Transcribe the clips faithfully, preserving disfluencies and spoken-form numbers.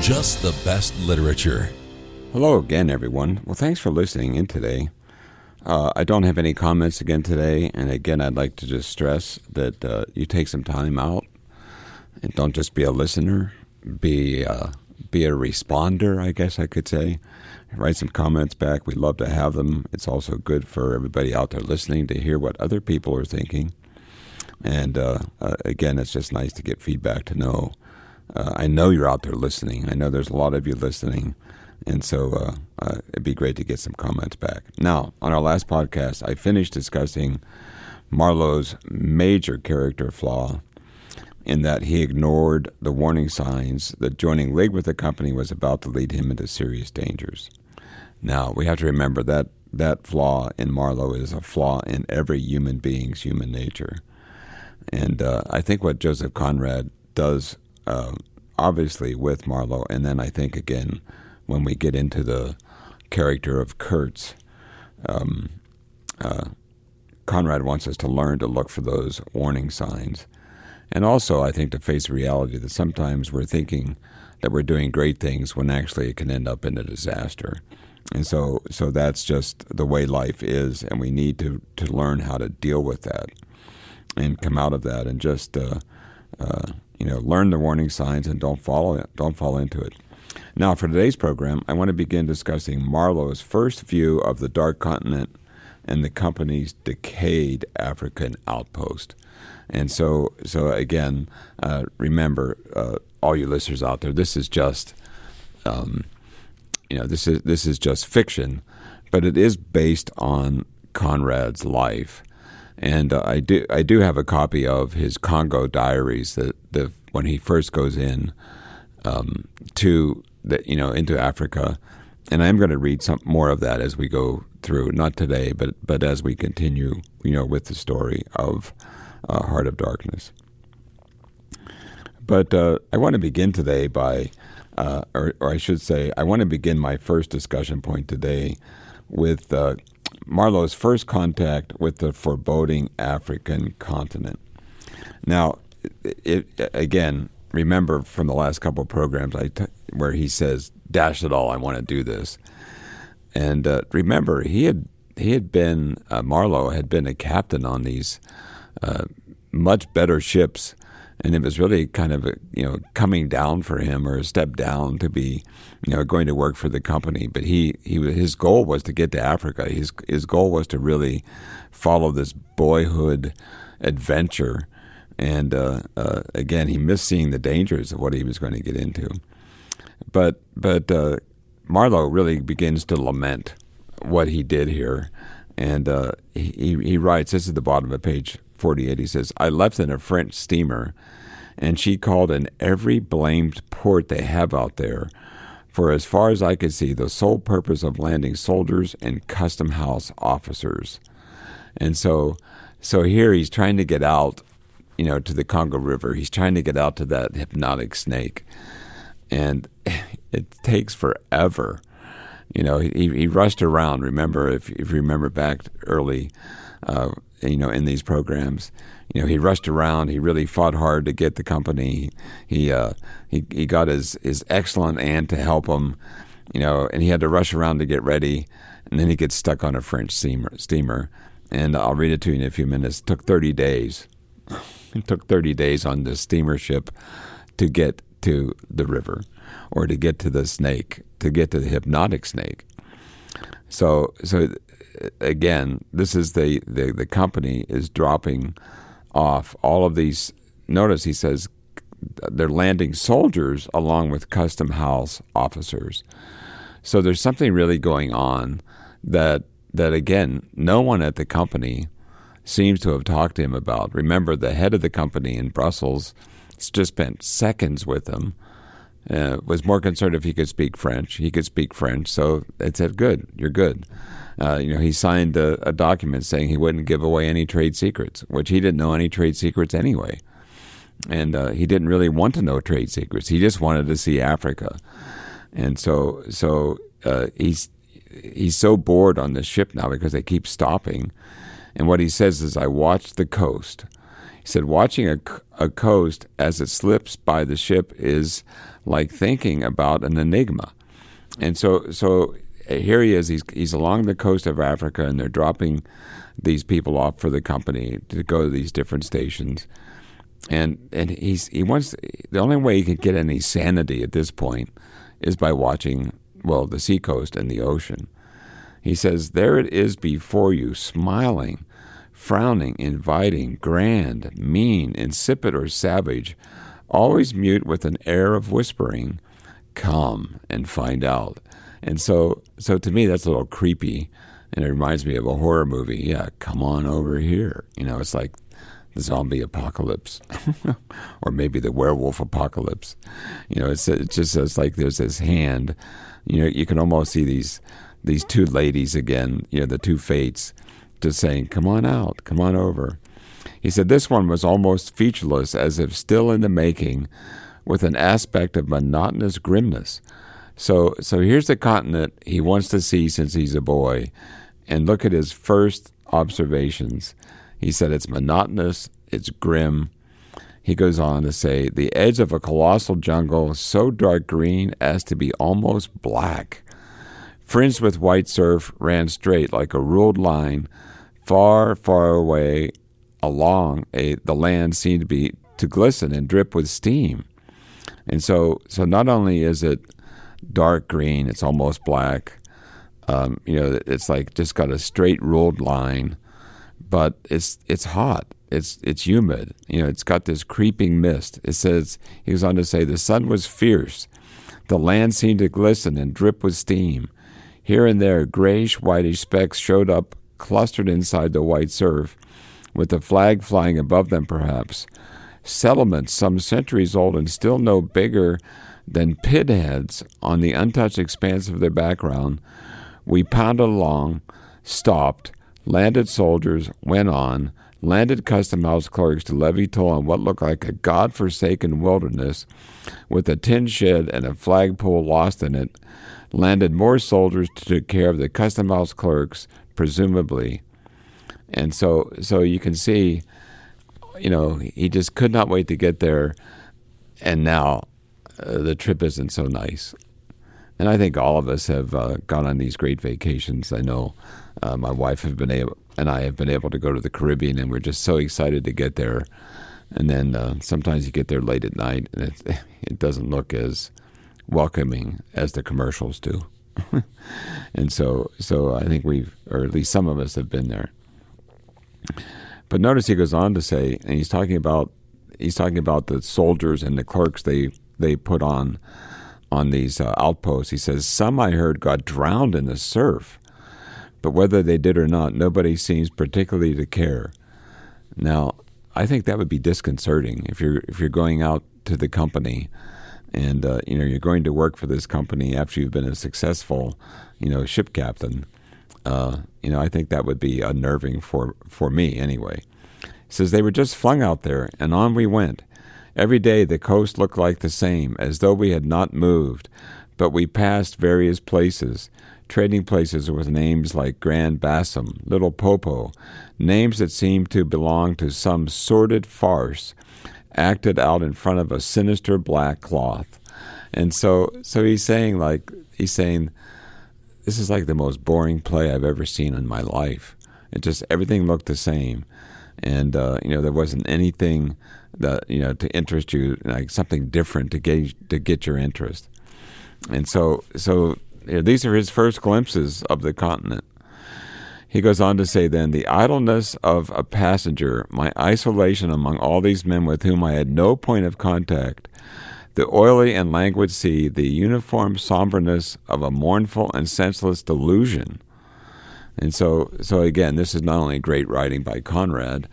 Just the Best Literature. Hello again, everyone. Well, thanks for listening in today. Uh, I don't have any comments again today, and again, I'd like to just stress that uh, you take some time out and don't just be a listener. Be uh, be a responder, I guess I could say. Write some comments back. We'd love to have them. It's also good for everybody out there listening to hear what other people are thinking. And uh, uh, again, it's just nice to get feedback to know. Uh, I know you're out there listening. I know there's a lot of you listening. And so uh, uh, it'd be great to get some comments back. Now, on our last podcast, I finished discussing Marlowe's major character flaw in that he ignored the warning signs that joining league with the company was about to lead him into serious dangers. Now, we have to remember that that flaw in Marlowe is a flaw in every human being's human nature. And uh, I think what Joseph Conrad does, uh, obviously, with Marlowe, and then I think, again, when we get into the character of Kurtz, um, uh, Conrad wants us to learn to look for those warning signs. And also, I think, to face reality that sometimes we're thinking that we're doing great things when actually it can end up in a disaster. And so so that's just the way life is, and we need to, to learn how to deal with that and come out of that and just, uh, uh, you know, learn the warning signs and don't fall, in, don't fall into it. Now, for today's program, I want to begin discussing Marlowe's first view of the Dark Continent and the company's decayed African outpost. And so, so again, uh, remember, uh, all you listeners out there, this is just, um, you know, this is this is just fiction, but it is based on Conrad's life. And uh, I do I do have a copy of his Congo diaries that the when he first goes in um, to the, you know into Africa, and I'm going to read some more of that as we go through. Not today, but but as we continue, you know, with the story of. Uh, Heart of Darkness. But uh, I want to begin today by, uh, or, or I should say, I want to begin my first discussion point today with uh, Marlowe's first contact with the foreboding African continent. Now, it, it, again, remember from the last couple of programs I t- where he says, "Dash it all, I want to do this." And uh, remember, he had he had been uh, Marlowe had been a captain on these. Uh, much better ships, and it was really kind of a, you know coming down for him or a step down to be you know going to work for the company. But he, he his goal was to get to Africa. His his goal was to really follow this boyhood adventure, and uh, uh, again he missed seeing the dangers of what he was going to get into. But but uh, Marlowe really begins to lament what he did here, and uh, he he writes. This is the bottom of page forty-eight, he says, "I left in a French steamer, and she called in every blamed port they have out there, for as far as I could see, the sole purpose of landing soldiers and custom house officers." And so, so here he's trying to get out, you know, to the Congo River. He's trying to get out to that hypnotic snake, and it takes forever. You know, he he rushed around. Remember, if if you remember back early. Uh, you know, in these programs, you know, he rushed around. He really fought hard to get the company. He uh, he he got his, his excellent aunt to help him, you know, and he had to rush around to get ready. And then he gets stuck on a French steamer. steamer. And I'll read it to you in a few minutes. It took thirty days. It took thirty days on this steamer ship to get to the river or to get to the snake, to get to the hypnotic snake. So, so... Again, this is the, the, the company is dropping off all of these. Notice he says they're landing soldiers along with custom house officers. So there's something really going on that, that again, no one at the company seems to have talked to him about. Remember, the head of the company in Brussels just spent seconds with him uh, was more concerned if he could speak French. He could speak French, so it said, good, you're good. Uh, you know, he signed a, a document saying he wouldn't give away any trade secrets, which he didn't know any trade secrets anyway. And uh, he didn't really want to know trade secrets. He just wanted to see Africa. And so so uh, he's he's so bored on this ship now because they keep stopping. And what he says is, I watched the coast. He said, watching a, a coast as it slips by the ship is like thinking about an enigma. And so so here he is. He's, he's along the coast of Africa, and they're dropping these people off for the company to go to these different stations. And and he's he wants the only way he can get any sanity at this point is by watching, well, the seacoast and the ocean. He says, there it is before you, smiling, frowning, inviting, grand, mean, insipid, or savage, always mute with an air of whispering, come and find out. And so, so to me, that's a little creepy, and it reminds me of a horror movie. Yeah, come on over here. You know, it's like the zombie apocalypse, or maybe the werewolf apocalypse. You know, it's, it's just it's like there's this hand. You know, you can almost see these these two ladies again. You know, the two fates, just saying, "Come on out, come on over." He said this one was almost featureless, as if still in the making, with an aspect of monotonous grimness. So, so here's the continent he wants to see since he's a boy, and look at his first observations. He said it's monotonous, it's grim. He goes on to say, the edge of a colossal jungle so dark green as to be almost black, fringed with white surf, ran straight like a ruled line, far, far away along a, the land seemed to be to glisten and drip with steam. And so, so not only is it dark green, it's almost black. Um, you know, it's like just got a straight ruled line. But it's it's hot, it's it's humid, you know, it's got this creeping mist. It says, he goes on to say, the sun was fierce. The land seemed to glisten and drip with steam. Here and there, grayish-whitish specks showed up, clustered inside the white surf, with a flag flying above them perhaps. Settlements some centuries old and still no bigger than pit heads on the untouched expanse of their background. We pounded along, stopped, landed soldiers, went on, landed custom house clerks to levy toll on what looked like a godforsaken wilderness with a tin shed and a flagpole lost in it, landed more soldiers to take care of the custom house clerks, presumably. And so so you can see, you know, he just could not wait to get there, and now uh, the trip isn't so nice. And I think all of us have uh, gone on these great vacations. I know uh, my wife have been able, and I have been able to go to the Caribbean, and we're just so excited to get there. And then uh, sometimes you get there late at night, and it, it doesn't look as welcoming as the commercials do. And so, so I think we've, or at least some of us have been there. But notice he goes on to say, and he's talking about, he's talking about the soldiers and the clerks they they put on. on these uh, outposts. He says, some I heard got drowned in the surf, but whether they did or not, nobody seems particularly to care. Now, I think that would be disconcerting if you're if you're going out to the company, and uh, you know you're going to work for this company after you've been a successful, you know, ship captain. Uh, you know, I think that would be unnerving for for me anyway. He says they were just flung out there, and on we went. Every day the coast looked like the same, as though we had not moved, but we passed various places, trading places with names like Grand Bassam, Little Popo, names that seemed to belong to some sordid farce acted out in front of a sinister black cloth. And so so he's saying, like, he's saying, this is like the most boring play I've ever seen in my life. It just, everything looked the same. And, uh, you know, there wasn't anything that, you know, to interest you, like something different to get to get your interest. And so so you know, these are his first glimpses of the continent. He goes on to say then, the idleness of a passenger, my isolation among all these men with whom I had no point of contact, the oily and languid sea, the uniform somberness of a mournful and senseless delusion. And so, so again, this is not only great writing by Conrad,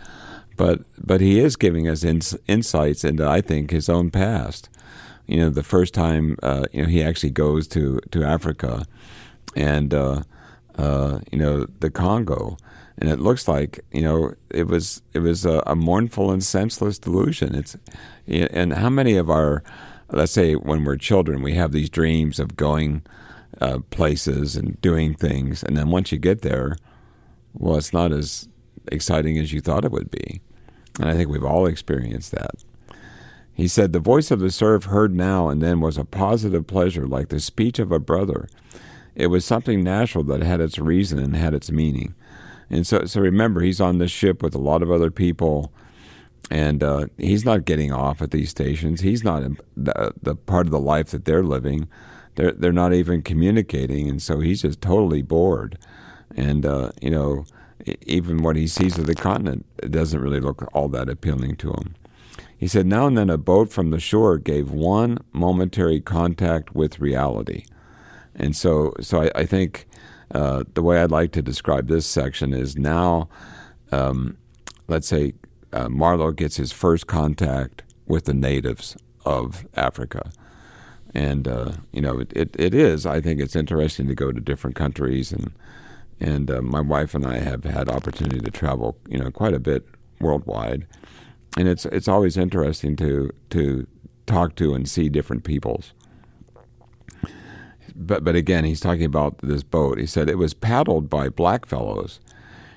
but but he is giving us ins, insights into, I think, his own past. you know, the first time, uh, you know, he actually goes to, to Africa and, uh, uh, you know, the Congo. And it looks like, you know, it was it was a, a mournful and senseless delusion. It's, and how many of our, let's say when we're children, we have these dreams of going uh, places and doing things. And then once you get there, well, it's not as exciting as you thought it would be. And I think we've all experienced that. He said, the voice of the serf heard now and then was a positive pleasure, like the speech of a brother. It was something natural that had its reason and had its meaning. And so, so remember, he's on this ship with a lot of other people, and uh, he's not getting off at these stations. He's not in the, the part of the life that they're living. They're they're not even communicating, and so he's just totally bored. And uh, you know, even what he sees of the continent, it doesn't really look all that appealing to him. He said, now and then a boat from the shore gave one momentary contact with reality. And so so I, I think uh, the way I'd like to describe this section is now, um, let's say uh, Marlowe gets his first contact with the natives of Africa. And, uh, you know, it, it, it is, I think it's interesting to go to different countries. And, and uh, my wife and I have had opportunity to travel, you know, quite a bit worldwide. And it's it's always interesting to to talk to and see different peoples. But but again, he's talking about this boat. He said it was paddled by black fellows.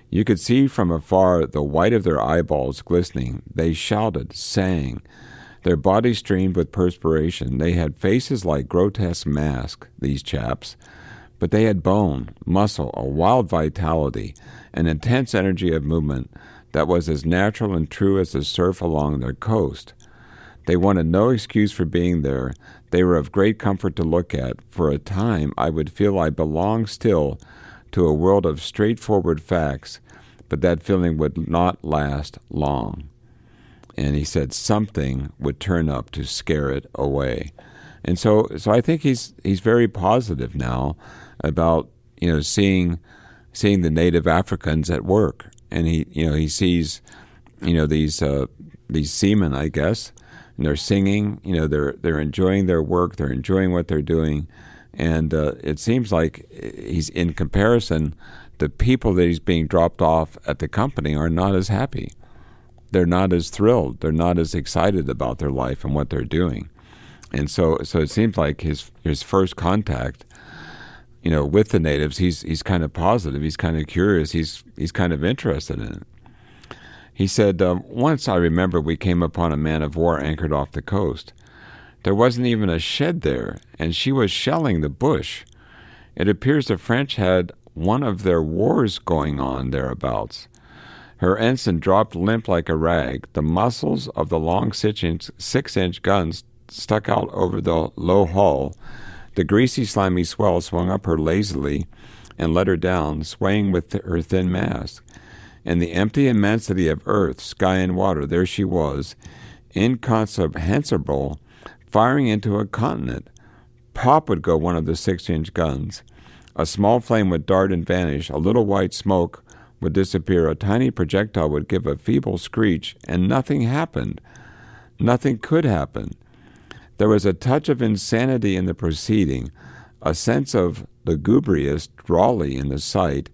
You could see from afar the white of their eyeballs glistening. They shouted, sang. Their bodies streamed with perspiration. They had faces like grotesque masks, these chaps. But they had bone, muscle, a wild vitality, an intense energy of movement that was as natural and true as the surf along their coast. They wanted no excuse for being there. They were of great comfort to look at. For a time, I would feel I belonged still to a world of straightforward facts, but that feeling would not last long. And he said something would turn up to scare it away. And so, so I think he's he's very positive now about, you know, seeing seeing the native Africans at work. And he, you know, he sees, you know, these uh, these seamen, I guess, and they're singing. You know, they're they're enjoying their work. They're enjoying what they're doing, and uh, it seems like he's in comparison, the people that he's being dropped off at the company are not as happy. They're not as thrilled. They're not as excited about their life and what they're doing, and so so it seems like his his first contact, you know, with the natives, he's he's kind of positive. He's kind of curious. He's he's kind of interested in it. He said, um, once I remember we came upon a man of war anchored off the coast. There wasn't even a shed there, and she was shelling the bush. It appears the French had one of their wars going on thereabouts. Her ensign dropped limp like a rag. The muzzles of the long six-inch, six-inch guns stuck out over the low hull. The greasy, slimy swell swung up her lazily and let her down, swaying with th- her thin mast. In the empty immensity of earth, sky, and water, there she was, incomprehensible, firing into a continent. Pop would go one of the six-inch guns. A small flame would dart and vanish. A little white smoke would disappear. A tiny projectile would give a feeble screech, and nothing happened. Nothing could happen. There was a touch of insanity in the proceeding, a sense of lugubrious drollery in the sight,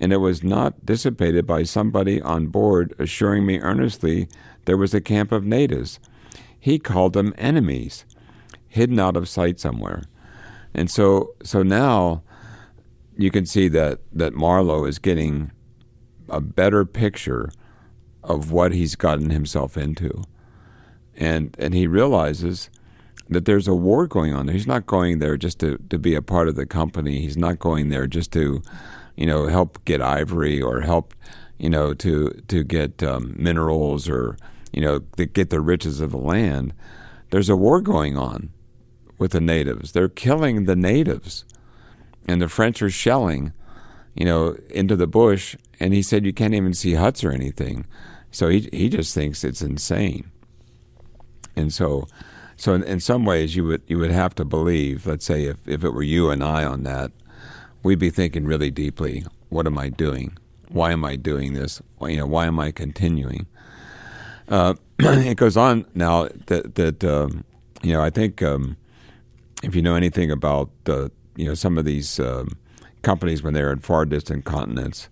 and it was not dissipated by somebody on board assuring me earnestly there was a camp of natives. He called them enemies, hidden out of sight somewhere. And so so now you can see that, that Marlowe is getting a better picture of what he's gotten himself into. And and he realizes that there's a war going on. He's not going there just to, to be a part of the company. He's not going there just to, you know, help get ivory or help, you know, to to get um, minerals or, you know, to get the riches of the land. There's a war going on with the natives. They're killing the natives. And the French are shelling, you know, into the bush. And he said you can't even see huts or anything. So he he just thinks it's insane. And so... So in, in some ways, you would you would have to believe, let's say, if, if it were you and I on that, we'd be thinking really deeply, what am I doing? Why am I doing this? Why, you know, why am I continuing? Uh, it goes on now that, that um, you know, I think um, if you know anything about, uh, you know, some of these um, companies when they're in far distant continents,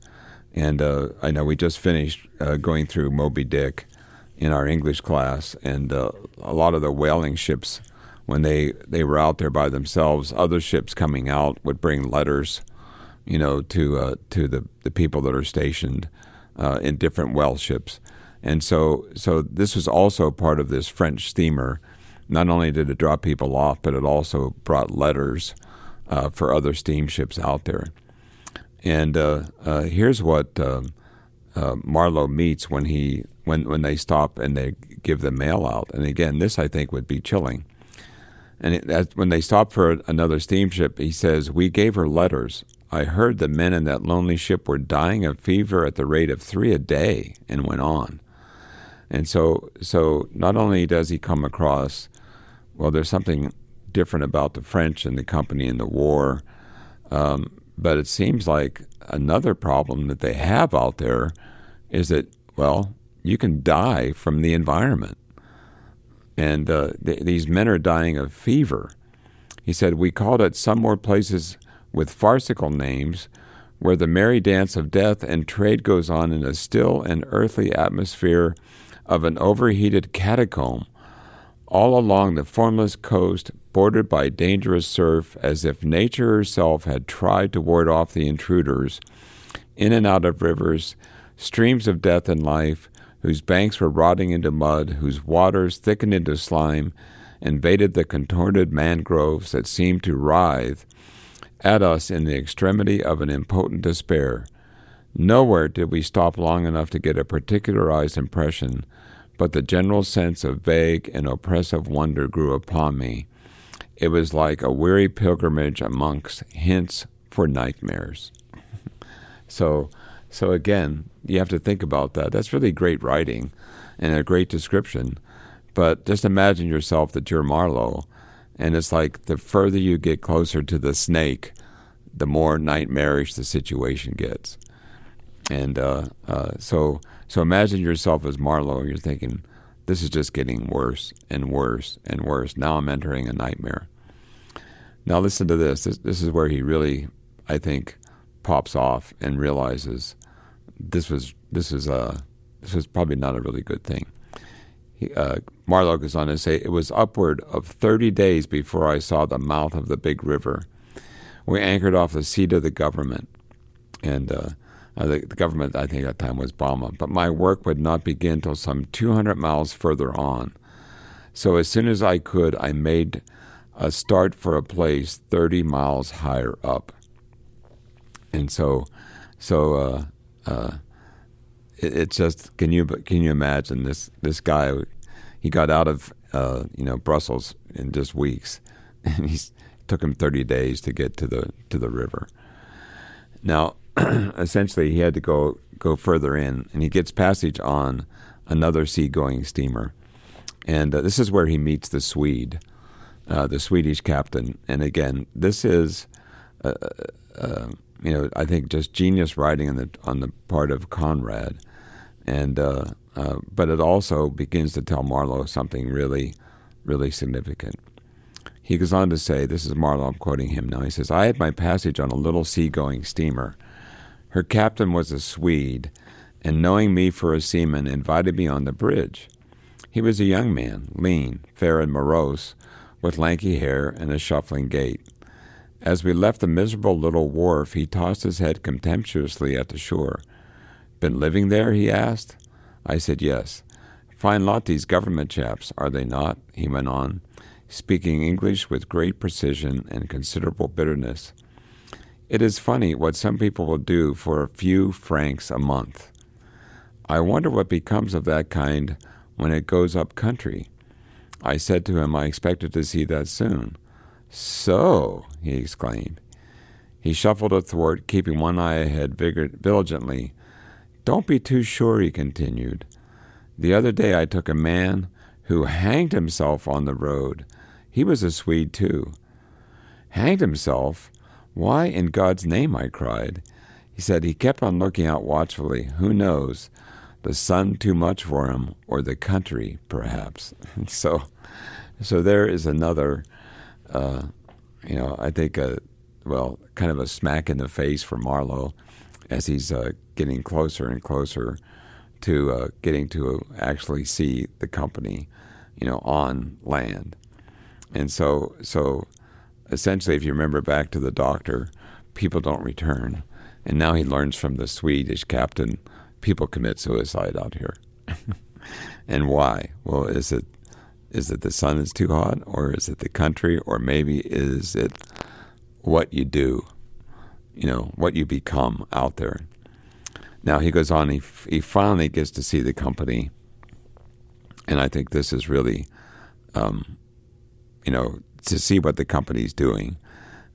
and uh, I know we just finished uh, going through Moby Dick in our English class, and uh, a lot of the whaling ships, when they, they were out there by themselves, other ships coming out would bring letters, you know, to uh, to the, the people that are stationed uh, in different whale ships. And so so this was also part of this French steamer. Not only did it drop people off, but it also brought letters uh, for other steamships out there. And uh, uh, here's what uh, uh, Marlowe meets when he when when they stop and they give the mail out. And again, this I think would be chilling. And it, as, when they stopped for another steamship, he says, "We gave her letters. I heard the men in that lonely ship were dying of fever at the rate of three a day," and went on. And so, so not only does he come across, well, there's something different about the French and the company and the war, um, but it seems like another problem that they have out there is that, well, you can die from the environment. And uh, th- these men are dying of fever. He said, "We called it some more places with farcical names, where the merry dance of death and trade goes on in a still and earthly atmosphere of an overheated catacomb, all along the formless coast, bordered by dangerous surf, as if nature herself had tried to ward off the intruders, in and out of rivers, streams of death and life, whose banks were rotting into mud, whose waters thickened into slime, invaded the contorted mangroves that seemed to writhe at us in the extremity of an impotent despair. Nowhere did we stop long enough to get a particularized impression, but the general sense of vague and oppressive wonder grew upon me. It was like a weary pilgrimage amongst hints for nightmares." So, so again, you have to think about that. That's really great writing and a great description. But just imagine yourself that you're Marlowe, and it's like the further you get closer to the snake, the more nightmarish the situation gets. And uh, uh, so so imagine yourself as Marlowe. You're thinking, this is just getting worse and worse and worse. Now I'm entering a nightmare. Now listen to this. This, this is where he really, I think, pops off and realizes this was this is a, this was probably not a really good thing. He, uh, Marlowe goes on to say, "It was upward of thirty days before I saw the mouth of the big river. We anchored off the seat of the government." And uh, the, the government, I think, at that time was Boma. "But my work would not begin till some two hundred miles further on. So as soon as I could, I made a start for a place thirty miles higher up." And so, so, uh, uh, it's just, can you can you imagine this this guy? He got out of uh, you know Brussels in just weeks, and he took him thirty days to get to the to the river. Now, essentially, he had to go go further in, and he gets passage on another seagoing steamer, and uh, this is where he meets the Swede, uh, the Swedish captain. And again, this is. Uh, uh, You know, I think just genius writing on the on the part of Conrad, and uh, uh, but it also begins to tell Marlowe something really, really significant. He goes on to say, this is Marlowe, I'm quoting him now. He says, "I had my passage on a little seagoing steamer. Her captain was a Swede, and knowing me for a seaman, invited me on the bridge. He was a young man, lean, fair, and morose, with lanky hair and a shuffling gait. As we left the miserable little wharf, he tossed his head contemptuously at the shore. 'Been living there?' he asked. I said, 'Yes.' 'Fine lot, these government chaps, are they not?' he went on, speaking English with great precision and considerable bitterness. 'It is funny what some people will do for a few francs a month. I wonder what becomes of that kind when it goes up country.' I said to him I expected to see that soon. 'So,' he exclaimed. He shuffled athwart, keeping one eye ahead vigor- diligently. 'Don't be too sure,' he continued. 'The other day I took a man who hanged himself on the road. He was a Swede, too.' 'Hanged himself? Why, in God's name?' I cried. He said he kept on looking out watchfully. 'Who knows? The sun too much for him, or the country, perhaps.'" so... So there is another, uh, you know, I think, a, well, kind of a smack in the face for Marlowe as he's uh, getting closer and closer to uh, getting to actually see the company, you know, on land. And so, so essentially, if you remember back to the doctor, people don't return. And now he learns from the Swedish captain, people commit suicide out here. And why? Well, is it is it the sun is too hot, or is it the country, or maybe is it what you do, you know, what you become out there? Now he goes on, he, he finally gets to see the company, and I think this is really, um, you know, to see what the company's doing.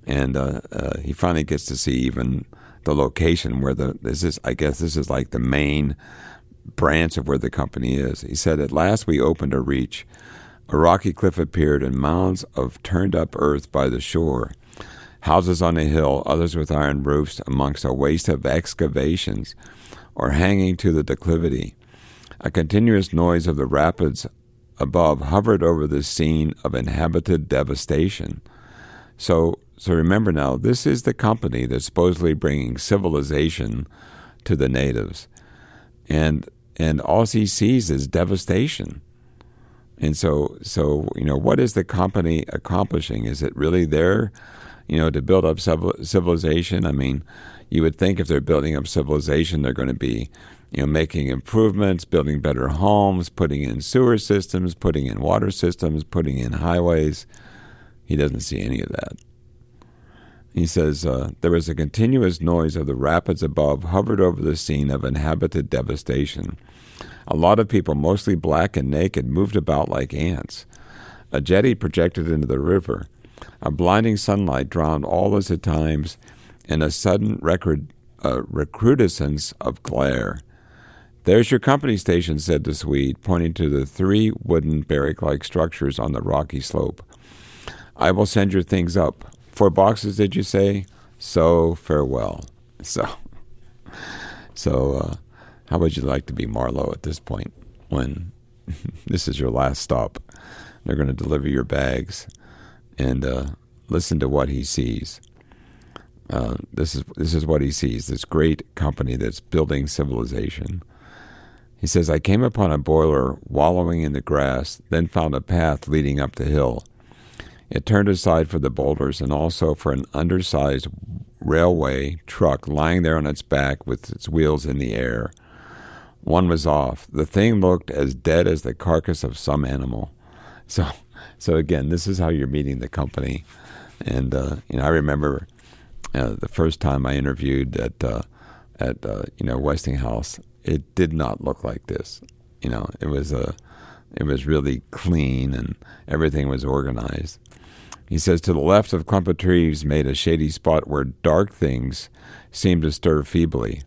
And uh, uh, he finally gets to see even the location where the, this is, I guess this is like the main branch of where the company is. He said, "At last we opened a reach. A rocky cliff appeared and mounds of turned up earth by the shore. Houses on a hill, others with iron roofs amongst a waste of excavations or hanging to the declivity. A continuous noise of the rapids above hovered over this scene of inhabited devastation." So, so remember now, this is the company that's supposedly bringing civilization to the natives. And and all he sees is devastation. And so, so you know, what is the company accomplishing? Is it really there, you know, to build up civilization? I mean, you would think if they're building up civilization, they're going to be, you know, making improvements, building better homes, putting in sewer systems, putting in water systems, putting in highways. He doesn't see any of that. He says, uh, "There was a continuous noise of the rapids above hovered over the scene of inhabited devastation. A lot of people, mostly black and naked, moved about like ants. A jetty projected into the river. A blinding sunlight drowned all this at times in a sudden record, uh, recrudescence of glare. There's your company station," said the Swede, pointing to the three wooden barrack-like structures on the rocky slope. "I will send your things up. Four boxes, did you say? So farewell." So, so uh, how would you like to be Marlowe at this point when this is your last stop? They're going to deliver your bags, and uh, listen to what he sees. Uh, this is this is what he sees. This great company that's building civilization. He says, "I came upon a boiler wallowing in the grass, then found a path leading up the hill. It turned aside for the boulders and also for an undersized railway truck lying there on its back with its wheels in the air. One was off. The thing looked as dead as the carcass of some animal." So, so again, this is how you're meeting the company. And uh, you know, I remember uh, the first time I interviewed at uh, at uh, you know Westinghouse, it did not look like this. You know, it was a uh, it was really clean and everything was organized. He says, "To the left of clump of trees made a shady spot where dark things seemed to stir feebly."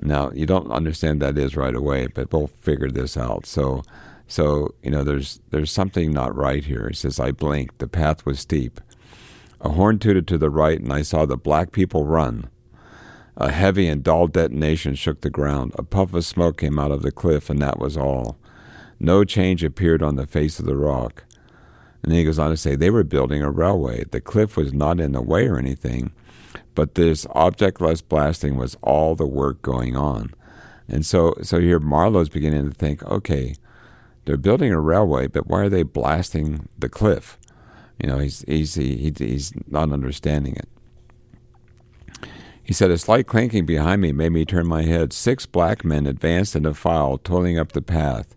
Now, you don't understand that is right away, but we'll figure this out. So, so you know, there's there's something not right here. He says, "I blinked. The path was steep. A horn tooted to the right, and I saw the black people run. A heavy and dull detonation shook the ground. A puff of smoke came out of the cliff, and that was all. No change appeared on the face of the rock." And then he goes on to say, "They were building a railway. The cliff was not in the way or anything, but this objectless blasting was all the work going on." And so, so here Marlowe's beginning to think, okay, they're building a railway, but why are they blasting the cliff? You know, he's he's he, he's not understanding it. He said, "A slight clanking behind me made me turn my head. Six black men advanced in a file, toiling up the path.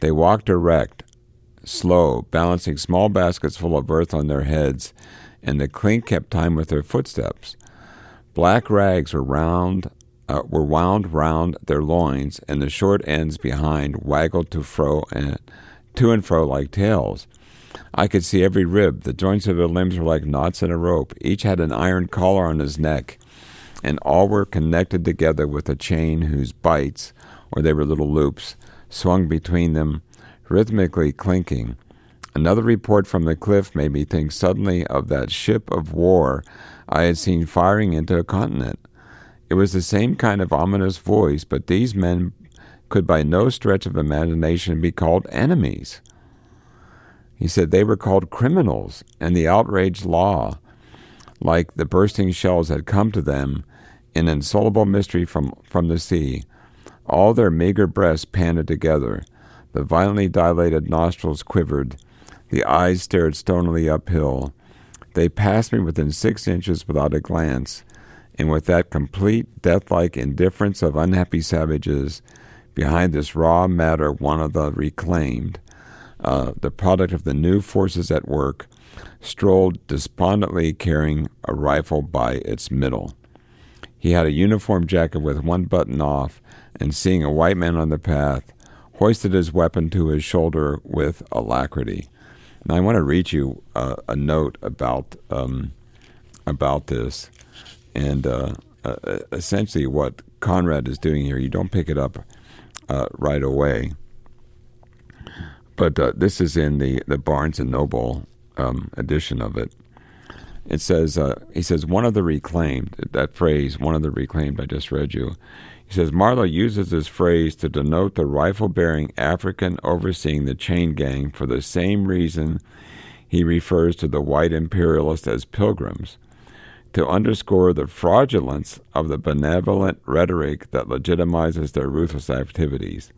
They walked erect, slow, balancing small baskets full of earth on their heads, and the clink kept time with their footsteps. Black rags were round, uh, were wound round their loins, and the short ends behind waggled to fro and to and fro like tails. I could see every rib. The joints of their limbs were like knots in a rope. Each had an iron collar on his neck, and all were connected together with a chain whose bites, or they were little loops, swung between them, rhythmically clinking. Another report from the cliff made me think suddenly of that ship of war I had seen firing into a continent. It was the same kind of ominous voice, but these men could by no stretch of imagination be called enemies." He said they were called criminals, and the outraged law, like the bursting shells, had come to them in insoluble mystery from, from the sea. All their meager breasts panted together. The violently dilated nostrils quivered. The eyes stared stonily uphill. They passed me within six inches without a glance, and with that complete, death-like indifference of unhappy savages, behind this raw matter, one of the reclaimed, uh, the product of the new forces at work, strolled despondently, carrying a rifle by its middle. He had a uniform jacket with one button off, and seeing a white man on the path, hoisted his weapon to his shoulder with alacrity. Now, I want to read you uh, a note about um, about this, and uh, uh, essentially what Conrad is doing here. You don't pick it up uh, right away, but uh, this is in the, the Barnes and Noble um, edition of it. It says, uh, he says, one of the reclaimed, that phrase, one of the reclaimed, I just read you. He says, Marlowe uses this phrase to denote the rifle-bearing African overseeing the chain gang for the same reason he refers to the white imperialists as pilgrims, to underscore the fraudulence of the benevolent rhetoric that legitimizes their ruthless activities.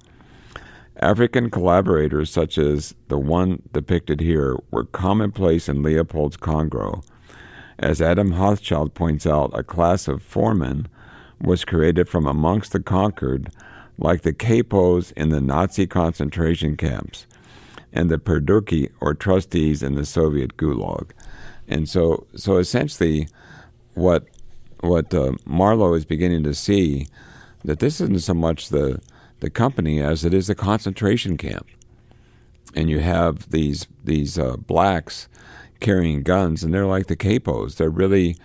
African collaborators such as the one depicted here were commonplace in Leopold's Congo. As Adam Hochschild points out, a class of foremen was created from amongst the conquered, like the capos in the Nazi concentration camps and the perduki, or trustees, in the Soviet gulag. And so so essentially what what uh, Marlowe is beginning to see, that this isn't so much the, the company as it is the concentration camp. And you have these, these uh, blacks carrying guns, and they're like the capos. They're really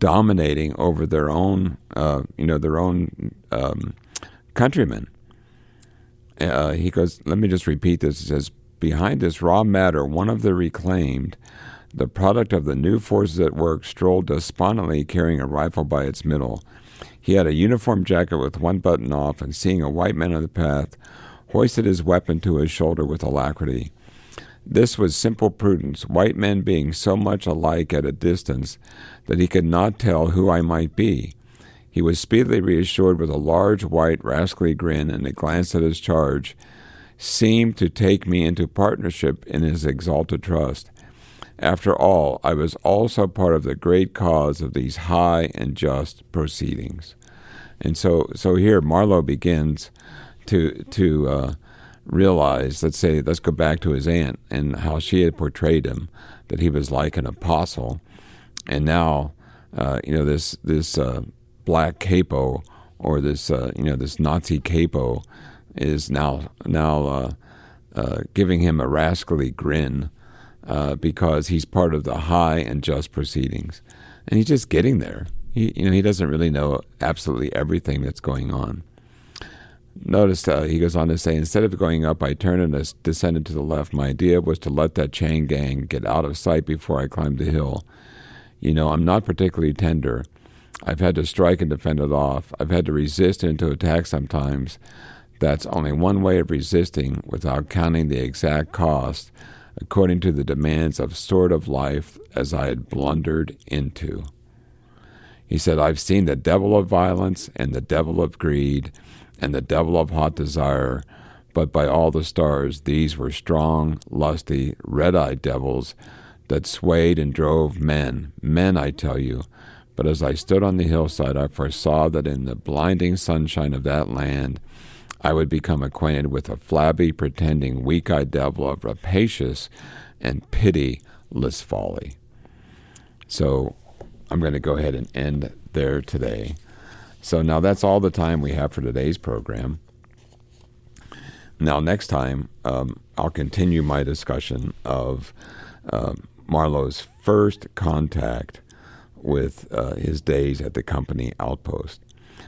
dominating over their own, uh, you know, their own um, countrymen. Uh, he goes, let me just repeat this. He says, behind this raw matter, one of the reclaimed, the product of the new forces at work, strolled despondently, carrying a rifle by its middle. He had a uniform jacket with one button off, and seeing a white man on the path, hoisted his weapon to his shoulder with alacrity. This was simple prudence, white men being so much alike at a distance that he could not tell who I might be. He was speedily reassured with a large, white, rascally grin, and a glance at his charge seemed to take me into partnership in his exalted trust. After all, I was also part of the great cause of these high and just proceedings. And so, so here Marlowe begins to to. Uh, realize, let's say, let's go back to his aunt and how she had portrayed him, that he was like an apostle. And now, uh, you know, this this uh, black capo, or this, uh, you know, this Nazi capo is now, now uh, uh, giving him a rascally grin uh, because he's part of the high and just proceedings. And he's just getting there. He, you know, he doesn't really know absolutely everything that's going on. Notice uh, he goes on to say, instead of going up, I turned and descended to the left. My idea was to let that chain gang get out of sight before I climbed the hill. You know, I'm not particularly tender. I've had to strike and defend it off. I've had to resist and to attack sometimes. That's only one way of resisting without counting the exact cost, according to the demands of sort of life as I had blundered into. He said, I've seen the devil of violence and the devil of greed and the devil of hot desire, but by all the stars, these were strong, lusty, red-eyed devils that swayed and drove men, men, I tell you. But as I stood on the hillside, I foresaw that in the blinding sunshine of that land, I would become acquainted with a flabby, pretending, weak-eyed devil of rapacious and pitiless folly. So I'm going to go ahead and end there today. So now that's all the time we have for today's program. Now next time, um, I'll continue my discussion of uh, Marlowe's first contact with uh, his days at the company outpost.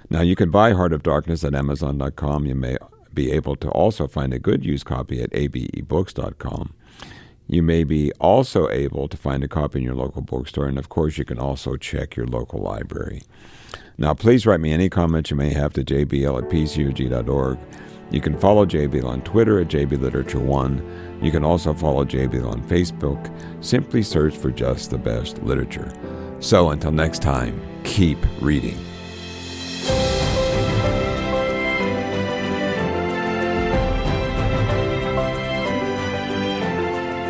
Now you can buy Heart of Darkness at Amazon dot com. You may be able to also find a good used copy at a b e books dot com. You may be also able to find a copy in your local bookstore, and of course you can also check your local library. Now, please write me any comments you may have to j b l at p c g dot org. You can follow J B L on Twitter at J B Literature one, You can also follow J B L on Facebook. Simply search for Just the Best Literature. So until next time, keep reading.